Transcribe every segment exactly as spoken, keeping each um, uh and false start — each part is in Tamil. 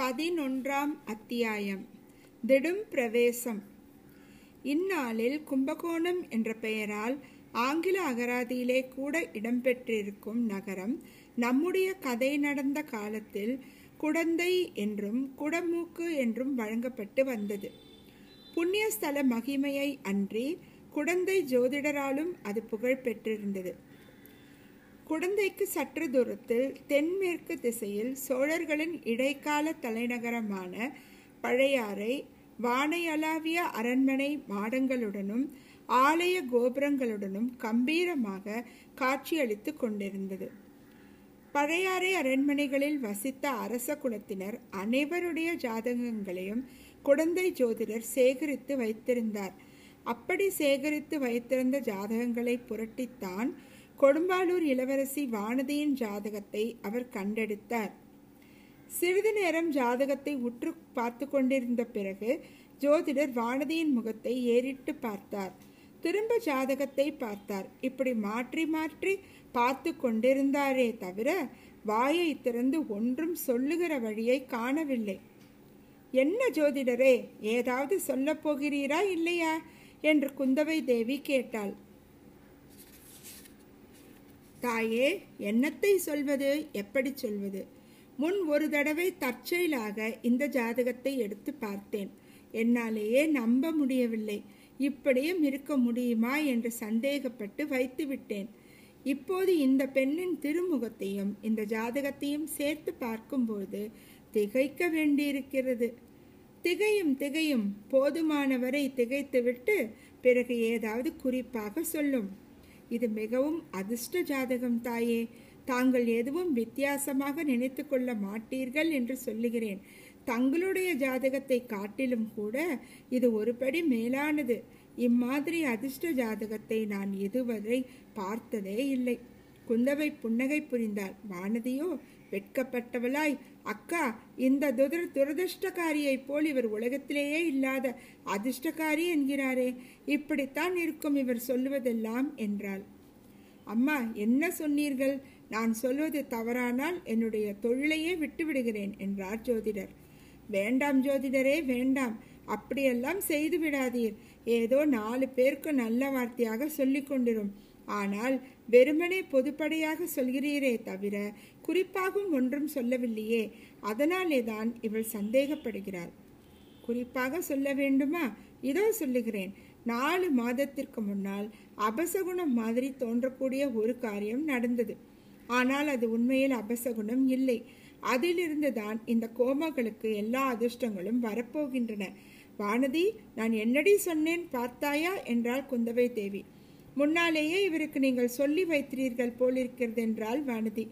பதினொன்றாம் அத்தியாயம். திடும் பிரவேசம். இந்நாளில் கும்பகோணம் என்ற பெயரால் ஆங்கில அகராதியிலே கூட இடம்பெற்றிருக்கும் நகரம் நம்முடைய கதை நடந்த காலத்தில் குடந்தை என்றும் குடமூக்கு என்றும் வழங்கப்பட்டு வந்தது. புண்ணியஸ்தல மகிமையை அன்றி குடந்தை ஜோதிடராலும் அது புகழ் பெற்றிருந்தது. குடந்தைக்கு சற்று தூரத்தில் தென்மேற்கு திசையில் சோழர்களின் இடைக்கால தலைநகரமான பழையாறை வானையளாவிய அரண்மனை மாடங்களுடனும் ஆலய கோபுரங்களுடனும் கம்பீரமாக காட்சியளித்து கொண்டிருந்தது. பழையாறை அரண்மனைகளில் வசித்த அரச குலத்தினர் அனைவருடைய ஜாதகங்களையும் குடந்தை ஜோதிடர் சேகரித்து வைத்திருந்தார். அப்படி சேகரித்து வைத்திருந்த ஜாதகங்களை புரட்டித்தான் கொடும்பாலூர் இளவரசி வானதியின் ஜாதகத்தை அவர் கண்டெடுத்தார். சிறிது நேரம் ஜாதகத்தை உற்று பார்த்து கொண்டிருந்த பிறகு ஜோதிடர் வானதியின் முகத்தை ஏறிட்டு பார்த்தார். திரும்ப ஜாதகத்தை பார்த்தார். இப்படி மாற்றி மாற்றி பார்த்து கொண்டிருந்தாரே தவிர வாயை திறந்து ஒன்றும் சொல்லுகிற வழியை காணவில்லை. என்ன ஜோதிடரே, ஏதாவது சொல்ல போகிறீரா இல்லையா என்று குந்தவை தேவி கேட்டாள். தாயே, என்னத்தை சொல்வது, எப்படி சொல்வது? முன் ஒரு தடவை தற்செயலாக இந்த ஜாதகத்தை எடுத்து பார்த்தேன். என்னாலேயே நம்ப முடியவில்லை. இப்படியும் இருக்க முடியுமா என்று சந்தேகப்பட்டு வைத்து விட்டேன். இப்போது இந்த பெண்ணின் திருமுகத்தையும் இந்த ஜாதகத்தையும் சேர்த்து பார்க்கும்போது திகைக்க வேண்டியிருக்கிறது. திகையும் திகையும் போதுமானவரை திகைத்துவிட்டு பிறகு ஏதாவது குறிப்பாக சொல்லும். இது மிகவும் அதிர்ஷ்ட ஜாதகம் தாயே. தாங்கள் எதுவும் வித்தியாசமாக நினைத்து கொள்ள மாட்டீர்கள் என்று சொல்லுகிறேன். தங்களுடைய ஜாதகத்தை காட்டிலும் கூட இது ஒருபடி மேலானது. இம்மாதிரி அதிர்ஷ்ட ஜாதகத்தை நான் இதுவரை பார்த்ததே இல்லை. குந்தவை புன்னகை புரிந்தாள். வானதியோ வெட்கப்பட்டவளாய், அக்கா, இந்த துர துரதிருஷ்டக்காரியை போல் இவர் உலகத்திலேயே இல்லாத அதிர்ஷ்டக்காரி என்கிறாரே, இப்படித்தான் இருக்கும் இவர் சொல்லுவதெல்லாம் என்றாள். அம்மா, என்ன சொன்னீர்கள்? நான் சொல்வது தவறானால் என்னுடைய தொழிலையே விட்டுவிடுகிறேன் என்றார் ஜோதிடர். வேண்டாம் ஜோதிடரே, வேண்டாம், அப்படியெல்லாம் செய்து விடாதீர். ஏதோ நாலு பேருக்கு நல்ல வார்த்தையாக சொல்லி கொண்டிரும். ஆனால் வெறுமனே பொதுப்படையாக சொல்கிறீரே தவிர குறிப்பாகவும் ஒன்றும் சொல்லவில்லையே, அதனாலே தான் இவள் சந்தேகப்படுகிறாள். குறிப்பாக சொல்ல வேண்டுமா? இதோ சொல்லுகிறேன். நாலு மாதத்திற்கு முன்னால் அபசகுணம் மாதிரி தோன்றக்கூடிய ஒரு காரியம் நடந்தது. ஆனால் அது உண்மையில் அபசகுணம் இல்லை. அதிலிருந்து தான் இந்த கோமகளுக்கு எல்லா அதிர்ஷ்டங்களும் வரப்போகின்றன. வானதி, நான் என்னடி சொன்னேன் பார்த்தாயா என்றாள் குந்தவை தேவி. முன்னாலேயே இவருக்கு நீங்கள் சொல்லி வைத்தீர்கள் போலிருக்கிறது என்றாள் வானதி.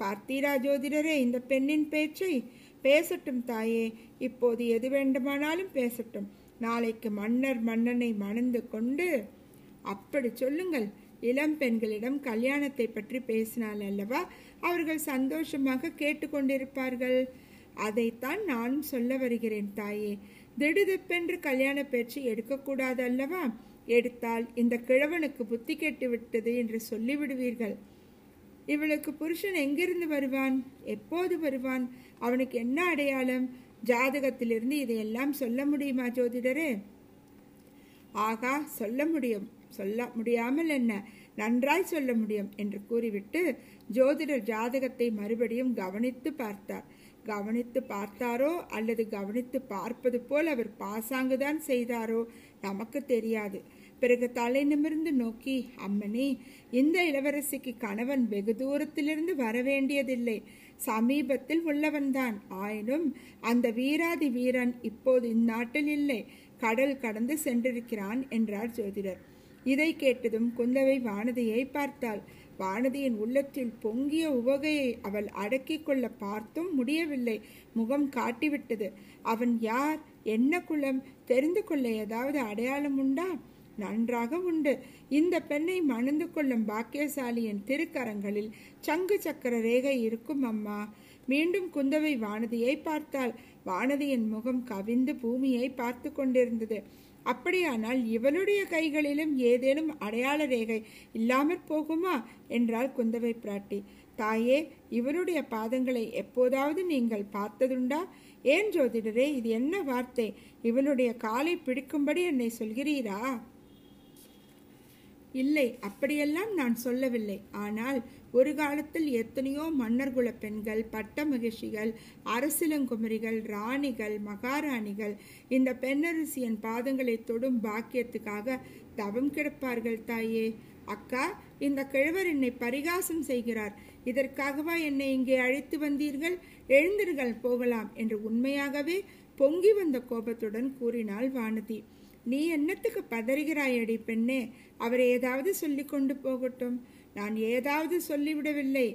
பார்த்தீரா ஜோதிடரே இந்த பெண்ணின் பேச்சை? பேசட்டும் தாயே, இப்போது எது வேண்டுமானாலும் பேசட்டும். நாளைக்கு மன்னர் மன்னனை மணந்து கொண்டு அப்படி சொல்லுங்கள். இளம் பெண்களிடம் கல்யாணத்தை பற்றி பேசினால் அல்லவா அவர்கள் சந்தோஷமாக கேட்டுக்கொண்டிருப்பார்கள். அதைத்தான் நானும் சொல்ல வருகிறேன் தாயே. திடுதிப்பென்று கல்யாண பேச்சு எடுக்கக்கூடாது அல்லவா? எடுத்தால் இந்த கிழவனுக்கு புத்தி கேட்டு விட்டது என்று சொல்லிவிடுவீர்கள். இவளுக்கு புருஷன் எங்கிருந்து வருவான்? எப்போது வருவான்? அவனுக்கு என்ன அடையாளம்? ஜாதகத்திலிருந்து இதையெல்லாம் சொல்ல முடியுமா ஜோதிடரே? ஆகா, சொல்ல முடியும். சொல்ல முடியாமல் என்ன, நன்றாய் சொல்ல முடியும் என்று கூறிவிட்டு ஜோதிடர் ஜாதகத்தை மறுபடியும் கவனித்து பார்த்தார். கவனித்து பார்த்தாரோ அல்லது கவனித்து பார்ப்பது போல் அவர் பாசாங்குதான் செய்தாரோ நமக்கு தெரியாது. பிறகு தலை நிமிர்ந்து நோக்கி, அம்மணி, இந்த இளவரசிக்கு கணவன் வெகு தூரத்திலிருந்து வரவேண்டியதில்லை, சமீபத்தில் உள்ளவன்தான். ஆயினும் அந்த வீராதி வீரன் இப்போது இந்நாட்டில் இல்லை, கடல் கடந்து சென்றிருக்கிறான் என்றார் ஜோதிடர். இதை கேட்டதும் குந்தவை வானதியை பார்த்தாள். வானதியின் உள்ளத்தில் பொங்கிய உவகையை அவள் அடக்கி கொள்ள பார்த்தும் முடியவில்லை. முகம் காட்டிவிட்டது. அவன் யார், என்ன குலம், தெரிந்து கொள்ள ஏதாவது அடையாளம் உண்டா? நன்றாக உண்டு. இந்த பெண்ணை மணந்து கொள்ளும் பாக்கியசாலியின் திருக்கரங்களில் சங்கு சக்கர ரேகை இருக்கும் அம்மா. மீண்டும் குந்தவை வானதியை பார்த்தாள். வானதியின் முகம் கவிந்து பூமியை பார்த்து கொண்டிருந்தது. அப்படியானால் இவளுடைய கைகளிலும் ஏதேனும் அடையாள ரேகை இல்லாமற் போகுமா என்றாள் குந்தவை பிராட்டி. தாயே, இவருடைய பாதங்களை எப்போதாவது நீங்கள் பார்த்ததுண்டா? ஏன் ஜோதிடரே, இது என்ன வார்த்தை? இவனுடைய காலை பிடிக்கும்படி என்னை சொல்கிறீரா? இல்லை, அப்படியெல்லாம் நான் சொல்லவில்லை. ஆனால் ஒரு காலத்தில் எத்தனையோ மன்னர்குல பெண்கள், பட்ட மகிழ்ச்சிகள், அரசிலங்குமரிகள், ராணிகள், மகாராணிகள் இந்த பெண்ணரசியின் பாதங்களை தொடும் பாக்கியத்துக்காக தவம் கிடப்பார்கள் தாயே. அக்கா, இந்த கிழவர் என்னை பரிகாசம் செய்கிறார். இதற்காகவா என்னை இங்கே அழைத்து வந்தீர்கள்? எழுந்திருங்கள், போகலாம் என்று உண்மையாகவே பொங்கி வந்த கோபத்துடன் கூறினாள் வானதி. நீ என்னத்துக்கு பதறுகிறாயடி பெண்ணே? அவர் ஏதாவது சொல்லி கொண்டு போகட்டும். நான் ஏதாவது சொல்லிவிடவில்லை.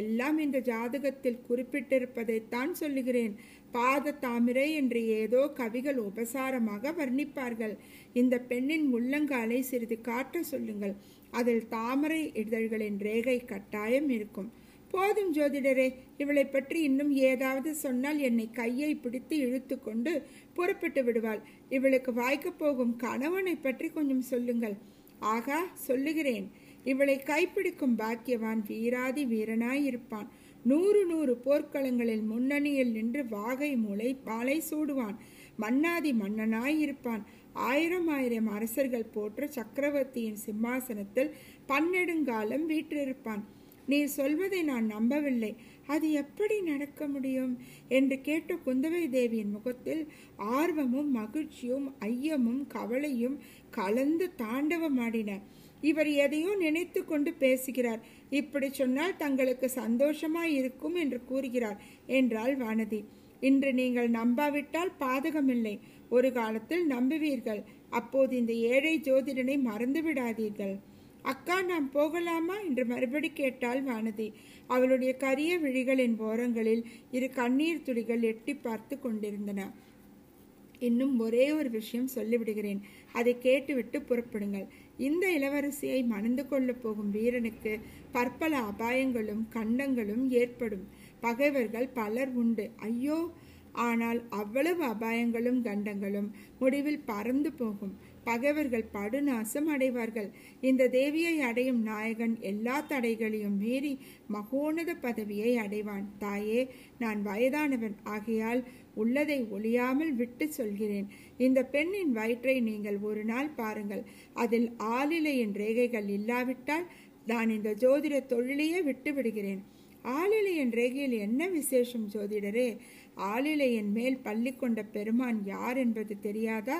எல்லாம் இந்த ஜாதகத்தில் குறிப்பிட்டிருப்பதைத்தான் சொல்லுகிறேன். பாத தாமிரை என்று ஏதோ கவிகள் உபசாரமாக வர்ணிப்பார்கள். இந்த பெண்ணின் முள்ளங்காலை சிறிது காட்ட சொல்லுங்கள். அதில் தாமரை இதழ்களின் ரேகை கட்டாயம் இருக்கும். போதும் ஜோதிடரே, இவளை பற்றி இன்னும் ஏதாவது சொன்னால் என்னை கையை பிடித்து இழுத்து கொண்டு புறப்பட்டு விடுவாள். இவளுக்கு வாய்க்கப் போகும் கணவனை பற்றி கொஞ்சம் சொல்லுங்கள். ஆகா, சொல்லுகிறேன். இவளை கைப்பிடிக்கும் பாக்கியவான் வீராதி வீரனாயிருப்பான். நூறு நூறு போர்க்களங்களில் முன்னணியில் நின்று வாகை மூளை பாலை சூடுவான். மன்னாதி மன்னனாயிருப்பான். ஆயிரம் ஆயிரம் அரசர்கள் போற்ற சக்கரவர்த்தியின் சிம்மாசனத்தில் பன்னெடுங்காலம் வீற்றிருப்பான். நீ சொல்வதை நான் நம்பவில்லை. அது எப்படி நடக்க முடியும் என்று கேட்ட குந்தவை தேவியின் முகத்தில் ஆர்வமும் மகிழ்ச்சியும் ஐயமும் கவலையும் கலந்து தாண்டவமாடின. இவர் எதையோ நினைத்து கொண்டு பேசுகிறார். இப்படி சொன்னால் தங்களுக்கு சந்தோஷமாய் இருக்கும் என்று கூறுகிறார் என்றாள் வானதி. இன்று நீங்கள் நம்பாவிட்டால் பாதகமில்லை. ஒரு காலத்தில் நம்புவீர்கள். அப்போது இந்த ஏழை ஜோதிடனை மறந்து விடாதீர்கள். அக்கா, நாம் போகலாமா என்று மறுபடி கேட்டாள் வானதி. அவளுடைய கரிய விழிகளின் ஓரங்களில் இரு கண்ணீர் துளிகள் எட்டி பார்த்து கொண்டிருந்தன. இன்னும் ஒரே ஒரு விஷயம் சொல்லிவிடுகிறேன், அதை கேட்டுவிட்டு புறப்படுங்கள். இந்த இளவரசியை மணந்து கொள்ள போகும் வீரனுக்கு பற்பல அபாயங்களும் கண்டங்களும் ஏற்படும். பகைவர்கள் பலர் உண்டு. ஐயோ, ஆனால் அவ்வளவு அபாயங்களும் கண்டங்களும் முடிவில் பறந்து போகும். பகைவர்கள் படுநாசம் அடைவார்கள். இந்த தேவியை அடையும் நாயகன் எல்லா தடைகளையும் மீறி மகோன்னத பதவியை அடைவான். தாயே, நான் வயதானவன் ஆகையால் உள்ளதை ஒளியாமல் விட்டு சொல்கிறேன். இந்த பெண்ணின் வயிற்றை நீங்கள் ஒரு நாள் பாருங்கள். அதில் ஆளிலையின் ரேகைகள் இல்லாவிட்டால் நான் இந்த ஜோதிட தொழிலையே விட்டு விடுகிறேன். ஆளிலையின் ரேகையில் என்ன விசேஷம் ஜோதிடரே? ஆளிலையின் மேல் பள்ளி கொண்ட பெருமான் யார் என்பது தெரியாதா?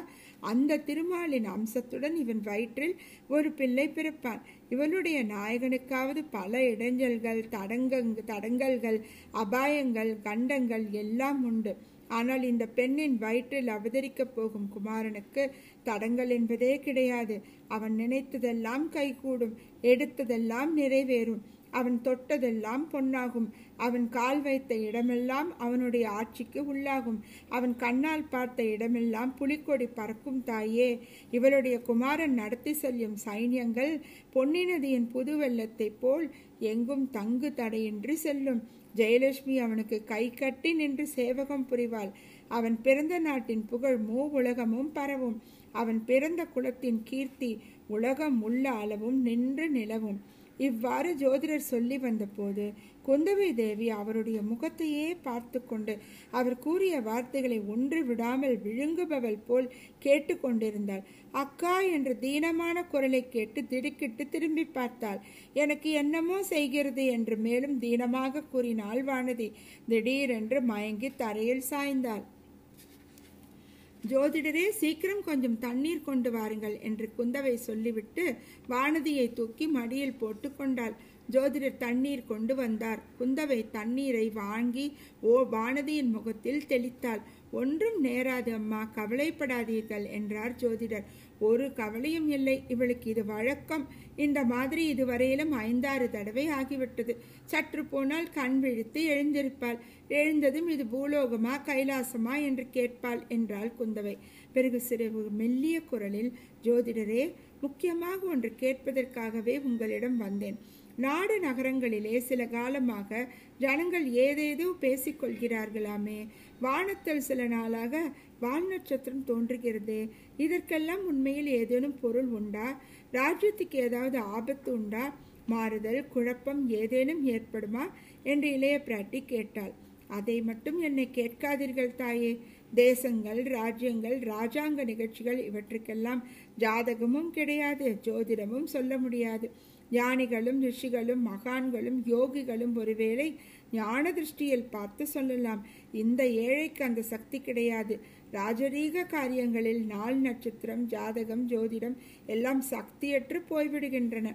அந்த திருமாலின் அம்சத்துடன் இவன் வயிற்றில் ஒரு பிள்ளை பிறப்பான். இவனுடைய நாயகனுக்காவது பல இடைஞ்சல்கள், தடங்கங் தடங்கல்கள் அபாயங்கள் கண்டங்கள் எல்லாம் உண்டு. ஆனால் இந்த பெண்ணின் வயிற்றில் அவதரிக்கப் போகும் குமாரனுக்கு தடங்கள் என்பதே கிடையாது. அவன் நினைத்ததெல்லாம் கைகூடும், எடுத்ததெல்லாம் நிறைவேறும், அவன் தொட்டதெல்லாம் பொன்னாகும், அவன் கால் வைத்த இடமெல்லாம் அவனுடைய ஆட்சிக்கு உள்ளாகும், அவன் கண்ணால் பார்த்த இடமெல்லாம் புலிக்கொடி பறக்கும். தாயே, இவளுடைய குமாரன் நடத்தி செல்லும் சைன்யங்கள் பொன்னி நதியின் புது வெள்ளத்தை போல் எங்கும் தங்கு தடையின்றி செல்லும். ஜெயலட்சுமி அவனுக்கு கை கட்டி நின்று சேவகம் புரிவாள். அவன் பிறந்த நாட்டின் புகழ் மூ உலகமும் பரவும். அவன் பிறந்த குலத்தின் கீர்த்தி உலகம் உள்ள அளவும் நின்று நிலவும். இவ்வாறு ஜோதிடர் சொல்லி வந்தபோது குந்தவை தேவி அவருடைய முகத்தையே பார்த்து கொண்டு அவர் கூறிய வார்த்தைகளை ஒன்று விடாமல் விழுங்குபவள் போல் கேட்டு கொண்டிருந்தாள். அக்கா என்று தீனமான குரலை கேட்டு திடுக்கிட்டு திரும்பி பார்த்தாள். எனக்கு என்னமோ செய்கிறது என்று மேலும் தீனமாக கூறினாள் வானதி. திடீரென்று மயங்கி தரையில் சாய்ந்தாள். ஜோதிடரே, சீக்கிரம் கொஞ்சம் தண்ணீர் கொண்டு வாருங்கள் என்று குந்தவை சொல்லிவிட்டு வானதியை தூக்கி மடியில் போட்டு கொண்டாள். ஜோதிடர் தண்ணீர் கொண்டு வந்தார். குந்தவை தண்ணீரை வாங்கி ஓ வானதியின் முகத்தில் தெளித்தாள். ஒன்றும் நேராது அம்மா, கவலைப்படாதீர்கள் என்றார் ஜோதிடர். ஒரு கவலையும் இல்லை. இவளுக்கு இது வழக்கம். இந்த மாதிரி இதுவரையிலும் ஐந்தாறு தடவை ஆகிவிட்டது. சற்று போனால் கண் விழித்து எழுந்திருப்பாள். எழுந்ததும் இது பூலோகமா கைலாசமா என்று கேட்பாள் என்றாள் குந்தவை. பிறகு சிறிது மெல்லிய குரலில், ஜோதிடரே, முக்கியமாக ஒன்று கேட்பதற்காகவே உங்களிடம் வந்தேன். நாடு நகரங்களிலே சில காலமாக ஜனங்கள் ஏதேதோ பேசிக்கொள்கிறார்களாமே. வானத்தில் சில நாளாக வால் நட்சத்திரம் தோன்றுகிறது. இதற்கெல்லாம் உண்மையில் ஏதேனும் பொருள் உண்டா? ராஜ்யத்துக்கு ஏதாவது ஆபத்து உண்டா? மாறுதல் குழப்பம் ஏதேனும் ஏற்படுமா என்று இளைய பிராட்டி கேட்டாள். அதை மட்டும் என்னை கேட்காதீர்கள் தாயே. தேசங்கள், ராஜ்யங்கள், ராஜாங்க நிகழ்ச்சிகள் இவற்றுக்கெல்லாம் ஜாதகமும் கிடையாது, ஜோதிடமும் சொல்ல முடியாது. ஞானிகளும் ரிஷிகளும் மகான்களும் யோகிகளும் ஒருவேளை ஞான திருஷ்டியில் பார்த்து சொல்லலாம். இந்த ஏழைக்கு அந்த சக்தி கிடையாது. ராஜரீக காரியங்களில் நாள், நட்சத்திரம், ஜாதகம், ஜோதிடம் எல்லாம் சக்தியற்று போய்விடுகின்றன.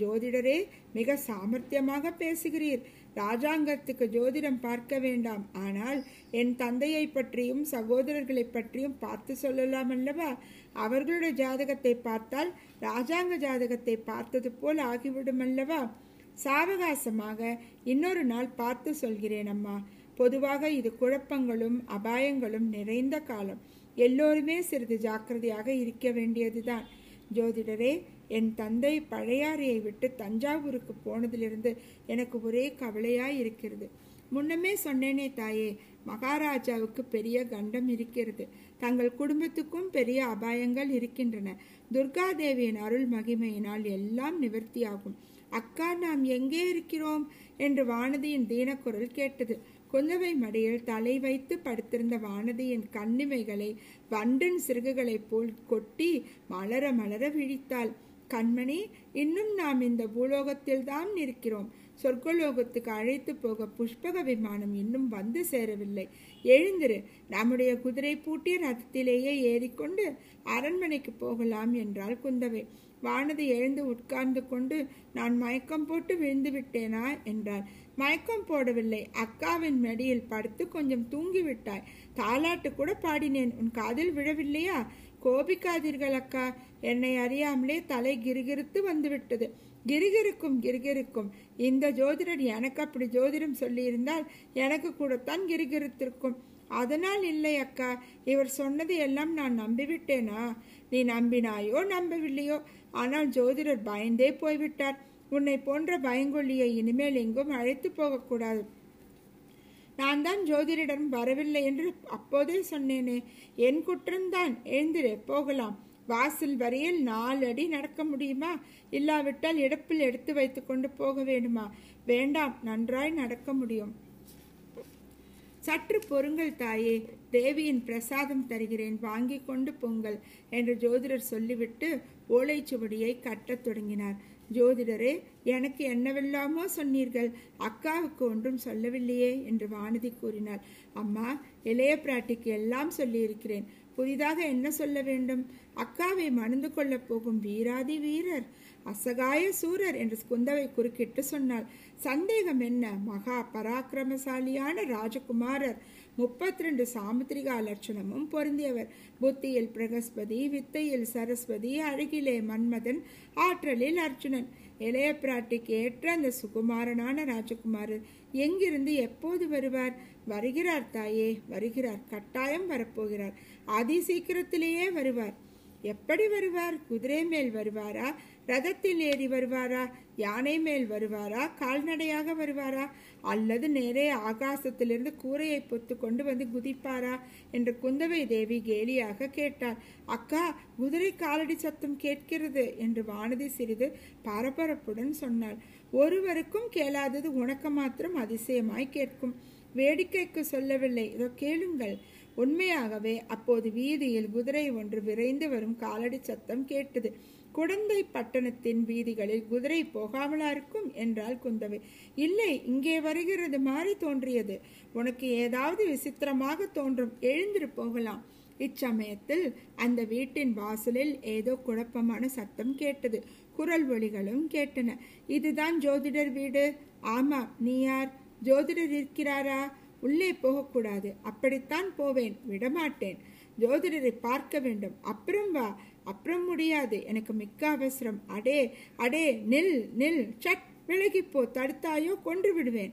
ஜோதிடரே, மிக சாமர்த்தியமாக பேசுகிறீர். ராஜாங்கத்துக்கு ஜோதிடம் பார்க்க வேண்டாம். ஆனால் என் தந்தையை பற்றியும் சகோதரர்களை பற்றியும் பார்த்து சொல்லலாம் அல்லவா? அவர்களுடைய ஜாதகத்தை பார்த்தால் ராஜாங்க ஜாதகத்தை பார்த்தது போல் ஆகிவிடும் அல்லவா? சாவகாசமாக இன்னொரு நாள் பார்த்து சொல்கிறேன் அம்மா. பொதுவாக இது குழப்பங்களும் அபாயங்களும் நிறைந்த காலம். எல்லோருமே சிறிது ஜாக்கிரதையாக இருக்க வேண்டியதுதான். ஜோதிடரே, என் தந்தை பழையாறையை விட்டு தஞ்சாவூருக்கு போனதிலிருந்து எனக்கு ஒரே கவலையாய் இருக்கிறது. முன்னமே சொன்னேனே தாயே, மகாராஜாவுக்கு பெரிய கண்டம் இருக்கிறது. தங்கள் குடும்பத்துக்கும் பெரிய அபாயங்கள் இருக்கின்றன. துர்காதேவியின் அருள் மகிமையினால் எல்லாம் நிவர்த்தியாகும். அக்கா, நாம் எங்கே இருக்கிறோம் என்று வானதியின் தீனக்குரல் கேட்டது. குந்தவை மடியில் தலை வைத்து படுத்திருந்த வானதியின் கண்ணிமைகளை வண்டின் சிறுகுகளைப் போல் கொட்டி மலர மலர விழித்தாள். கண்மணி, இன்னும் நாம் இந்த பூலோகத்தில் தான் இருக்கிறோம். சொர்க்கலோகத்துக்கு அழைத்து போக புஷ்பக விமானம் இன்னும் வந்து சேரவில்லை. எழுந்திரு, நம்முடைய குதிரை பூட்டிய ரதத்திலேயே ஏறிக்கொண்டு அரண்மனைக்கு போகலாம் என்றாள் குந்தவை. வானதி எழுந்து உட்கார்ந்து கொண்டு, நான் மயக்கம் போட்டு விழுந்து விட்டேனா என்றாள். மயக்கம் போடவில்லை, அக்காவின் மடியில் படுத்து கொஞ்சம் தூங்கிவிட்டாய். தாலாட்டு கூட பாடினேன், உன் காதில் விழவில்லையா? கோபிக்காதீர்கள் அக்கா, என்னை அறியாமலே தலை கிருகிருத்து வந்துவிட்டது. கிருகிருக்கும் கிருகிருக்கும் இந்த ஜோதிடர் எனக்கு அப்படி ஜோதிடம் சொல்லியிருந்தால் எனக்கு கூடத்தான் கிருகிருத்திருக்கும். அதனால் இல்லை அக்கா, இவர் சொன்னது எல்லாம் நான் நம்பிவிட்டேனா? நீ நம்பினாயோ நம்பவில்லையோ, ஆனால் ஜோதிடர் பயந்தே போய்விட்டார். உன்னை போன்ற பயங்கொல்லியை இனிமேல் எங்கும் அழைத்து போகக்கூடாது. நான் தான் ஜோதிடரிடம் வரவில்லை என்று அப்போதே சொன்னேனே. என் குற்றம்தான். எழுந்திரே, போகலாம். வாசல் வரையில் நாலு அடி நடக்க முடியுமா? இல்லாவிட்டால் இடப்பில் எடுத்து வைத்து கொண்டு போக வேண்டுமா? வேண்டாம், நன்றாய் நடக்க முடியும். சற்று பொறுங்கள் தாயே, தேவியின் பிரசாதம் தருகிறேன், வாங்கி கொண்டு பொங்கல் என்று ஜோதிடர் சொல்லிவிட்டு ஓலைச்சுவடியை கட்டத் தொடங்கினார். ஜோதிடரே, எனக்கு என்னவெல்லாமோ சொன்னீர்கள், அக்காவுக்கு ஒன்றும் சொல்லவில்லையே என்று வானதி கூறினாள். அம்மா, இளைய பிராட்டிக்கு எல்லாம் சொல்லியிருக்கிறேன். புதிதாக என்ன சொல்ல வேண்டும்? அக்காவை மணந்து கொள்ளப் போகும் வீராதி வீரர் அசகாய சூரர் என்று குந்தவை குறுக்கிட்டு சொன்னாள். சந்தேகம் என்ன? மகா பராக்கிரமசாலியான ராஜகுமாரர், முப்பத்தி ரெண்டு சாமுத்திரிகா லட்சணமும் பொருந்தியவர். புத்தியில் பிரகஸ்பதி, வித்தையில் சரஸ்வதி, அழகிலே மன்மதன், ஆற்றலில் அர்ஜுனன். இளைய பிராட்டிக்கு ஏற்ற அந்த சுகுமாரனான ராஜகுமாரர் எங்கிருந்து எப்போது வருவார்? வருகிறார் தாயே, வருகிறார். கட்டாயம் வரப்போகிறார். அதி சீக்கிரத்திலேயே வருவார். எப்படி வருவார்? குதிரை மேல் வருவாரா? ரதத்தில் ஏறி வருவாரா? யானை மேல் வருவாரா? கால்நடையாக வருவாரா? அல்லது நேரே ஆகாசத்திலிருந்து கூரையை பொத்து கொண்டு வந்து குதிப்பாரா என்று குந்தவை தேவி கேலியாக கேட்டார். அக்கா, குதிரை காலடி சத்தம் கேட்கிறது என்று வானதி சிறிது பரபரப்புடன் சொன்னாள். ஒருவருக்கும் கேளாதது உனக்கு மாத்திரம் அதிசயமாய் கேட்கும். வேடிக்கைக்கு சொல்லவில்லை, இதோ கேளுங்கள். உண்மையாகவே அப்போது வீதியில் குதிரை ஒன்று விரைந்து வரும் காலடி சத்தம் கேட்டது. குடந்தை பட்டணத்தின் வீதிகளில் குதிரை போகாமலா இருக்கும் என்றாள் குந்தவை. இல்லை, இங்கே வருகிறது மாறி தோன்றியது. உனக்கு ஏதாவது விசித்திரமாக தோன்றும், எழுந்திரு போகலாம். இச்சமயத்தில் அந்த வீட்டின் வாசலில் ஏதோ குழப்பமான சத்தம் கேட்டது. குரல் ஒலிகளும் கேட்டன. இதுதான் ஜோதிடர் வீடு. ஆமா, நீ யார்? ஜோதிடர் இருக்கிறாரா? உள்ளே போகக்கூடாது. அப்படித்தான் போவேன், விடமாட்டேன். ஜோதிடரை பார்க்க வேண்டும். அப்புறம் வா. அப்புறம் முடியாது, எனக்கு மிக்க அவசரம். அடே அடே, நில் நில், சட், விலகிப்போ. தடுத்தாயோ கொன்று விடுவேன்.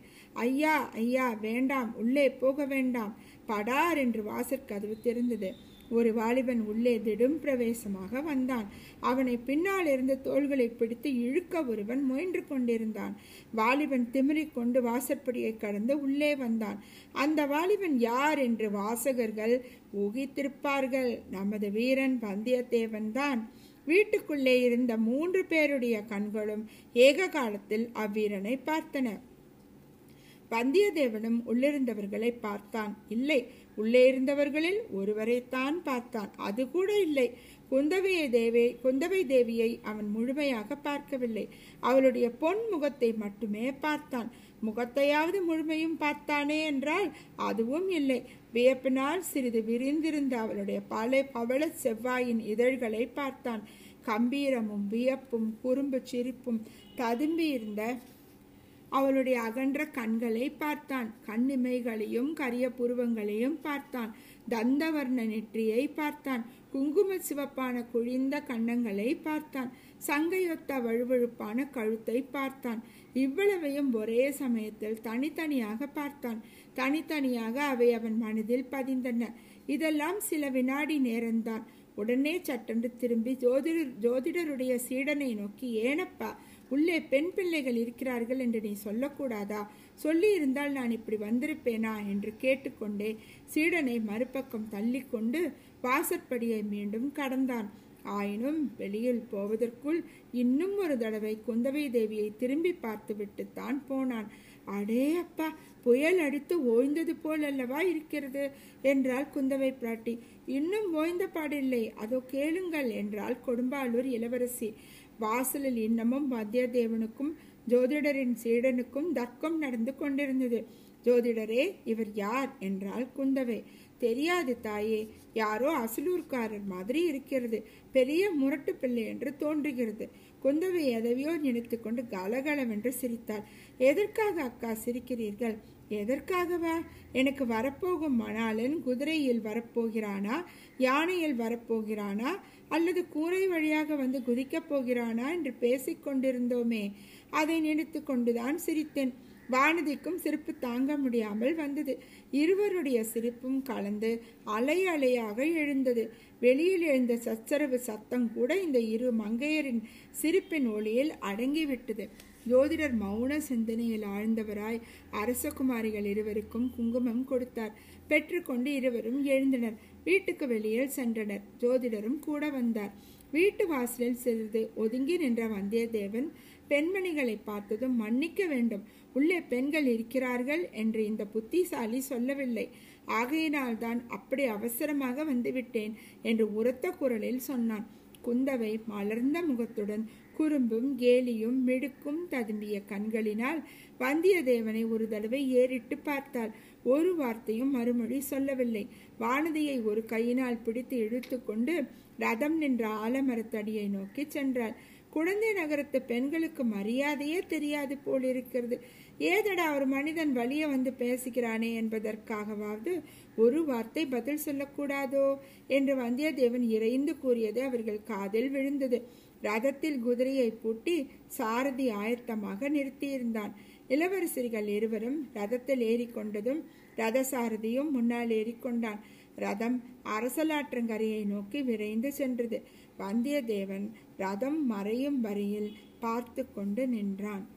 ஐயா ஐயா, வேண்டாம், உள்ளே போக வேண்டாம். படார் என்று வாசற்கதவு திறந்தது. ஒரு வாலிபன் உள்ளே திடும் பிரவேசமாக வந்தான். அவனை பின்னால் இருந்த தோள்களை பிடித்து இழுக்க ஒருவன் முயன்று கொண்டிருந்தான். வாலிபன் திமிரிக்கொண்டு வாசற்படியை கடந்து உள்ளே வந்தான். அந்த வாலிபன் யார் என்று வாசகர்கள் ஊகித்திருப்பார்கள். நமது வீரன் வந்தியத்தேவன் தான். வீட்டுக்குள்ளே இருந்த மூன்று பேருடைய கண்களும் ஏக காலத்தில் அவ்வீரனை பார்த்தன. வந்தியத்தேவனும் உள்ளிருந்தவர்களை பார்த்தான். இல்லை, உள்ளே இருந்தவர்களில் ஒருவரைத்தான் பார்த்தான். அது கூட இல்லை, குந்தவையை தேவி குந்தவை தேவியை அவன் முழுமையாக பார்க்கவில்லை. அவளுடைய பொன் முகத்தை மட்டுமே பார்த்தான். முகத்தையாவது முழுமையும் பார்த்தானே என்றால் அதுவும் இல்லை. வியப்பினால் சிறிது விரிந்திருந்த அவளுடைய பல பவள செவ்வாயின் இதழ்களை பார்த்தான். கம்பீரமும் வியப்பும் குறும்பு சிரிப்பும் ததும்பி இருந்த அவளுடைய அகன்ற கண்களை பார்த்தான். கண்ணிமைகளையும் கரிய புருவங்களையும் பார்த்தான். தந்தவர்ண நெற்றியை பார்த்தான். குங்கும சிவப்பான குழிந்த கன்னங்களை பார்த்தான். சங்கையொத்த வழுவழுப்பான கழுத்தை பார்த்தான். இவ்வளவையும் ஒரே சமயத்தில் தனித்தனியாக பார்த்தான். தனித்தனியாக அவை அவன் மனதில் பதிந்தன. இதெல்லாம் சில வினாடி நேரம்தான். உடனே சட்டென்று திரும்பி ஜோதிடர் ஜோதிடருடைய சீடனை நோக்கி, ஏனப்பா உள்ளே பெண் பிள்ளைகள் இருக்கிறார்கள் என்று நீ சொல்லக்கூடாதா? சொல்லி இருந்தால் நான் இப்படி வந்திருப்பேனா என்று கேட்டுக்கொண்டே சீடனை மறுபக்கம் தள்ளி கொண்டு வாசற்படியை மீண்டும் கடந்தான். ஆயினும் வெளியில் போவதற்குள் இன்னும் ஒரு தடவை குந்தவை தேவியை திரும்பி பார்த்துவிட்டுத்தான் போனான். அடே அப்பா, புயல் அடித்து ஓய்ந்தது போல் அல்லவா இருக்கிறது என்றால் குந்தவை பிராட்டி. இன்னும் ஓய்ந்த பாடில்லை, அதோ கேளுங்கள் என்றால் கொடும்பாலூர் இளவரசி. வாசலில் இன்னமும் வந்தியத்தேவனுக்கும் ஜோதிடரின் சீடனுக்கும் தர்க்கம் நடந்து கொண்டிருந்தது. ஜோதிடரே, இவர் யார் என்றால் குந்தவை. தெரியாது தாயே, யாரோ அசலூர்காரர் மாதிரி இருக்கிறது, பெரிய முரட்டு பிள்ளை என்று தோன்றுகிறது. குந்தவை எதவையோ நினைத்து கொண்டு கலகலவென்று சிரித்தாள். எதற்காக அக்கா சிரிக்கிறீர்கள்? எதற்காகவா? எனக்கு வரப்போகும் மணாளன் குதிரையில் வரப்போகிறானா, யானையில் வரப்போகிறானா, அல்லது கூரை வழியாக வந்து குதிக்கப் போகிறானா என்று பேசிக்கொண்டிருந்தோமே, அதை நினைத்து கொண்டுதான் சிரித்தேன். வானதிக்கும் சிரிப்பு தாங்க முடியாமல் வந்தது. இருவருடைய சிரிப்பும் கலந்து அலை அலையாக எழுந்தது. வெளியில் எழுந்த சச்சரவு சத்தம் கூட இந்த இரு மங்கையரின் சிரிப்பின் ஒளியில் அடங்கிவிட்டது. ஜோதிடர் மௌன சிந்தனையில் ஆழ்ந்தவராய் அரசகுமாரிகள் இருவருக்கும் குங்குமம் கொடுத்தார். பெற்றுக்கொண்டு இருவரும் எழுந்தனர். வீட்டுக்கு வெளியில் சென்றனர். ஜோதிடரும் கூட வந்தார். வீட்டு வாசலில் சிறிது ஒதுங்கி நின்ற வந்தியத்தேவன் பெண்மணிகளை பார்த்ததும், மன்னிக்க வேண்டும், உள்ளே பெண்கள் இருக்கிறார்கள் என்று இந்த புத்திசாலி சொல்லவில்லை, ஆகையினால் தான் அப்படி அவசரமாக வந்துவிட்டேன் என்று உரத்த குரலில் சொன்னான். குந்தவை மலர்ந்த முகத்துடன் குறும்பும் கேலியும் மிடுக்கும் ததும்பிய கண்களினால் வந்தியத்தேவனை ஒரு தடவை ஏறிட்டு பார்த்தாள். ஒரு வார்த்தையும் மறுமொழி சொல்லவில்லை. வானதியை ஒரு கையினால் பிடித்து இழுத்து கொண்டு ரதம் நின்ற ஆலமரத்தடியை நோக்கி சென்றாள். குடந்தை நகரத்து பெண்களுக்கு மரியாதையே தெரியாது போல் இருக்கிறது. ஏதடா ஒரு மனிதன் வழியே வந்து பேசுகிறானே என்பதற்காகவாவது ஒரு வார்த்தை பதில் சொல்லக்கூடாதோ என்று வந்தியத்தேவன் இறைந்து கூறியது அவர்கள் காதில் விழுந்தது. ரதத்தில் குதிரையை பூட்டி சாரதி ஆயத்தமாக நிறுத்தியிருந்தான். இளவரசிகள் இருவரும் ரதத்தில் ஏறிக்கொண்டதும் ரதசாரதியும் முன்னால் ஏறிக்கொண்டான். ரதம் அரசலாற்றங்கரையை நோக்கி விரைந்து சென்றது. வந்தியத்தேவன் ரதம் மறையும் வரையில் பார்த்து கொண்டு நின்றான்.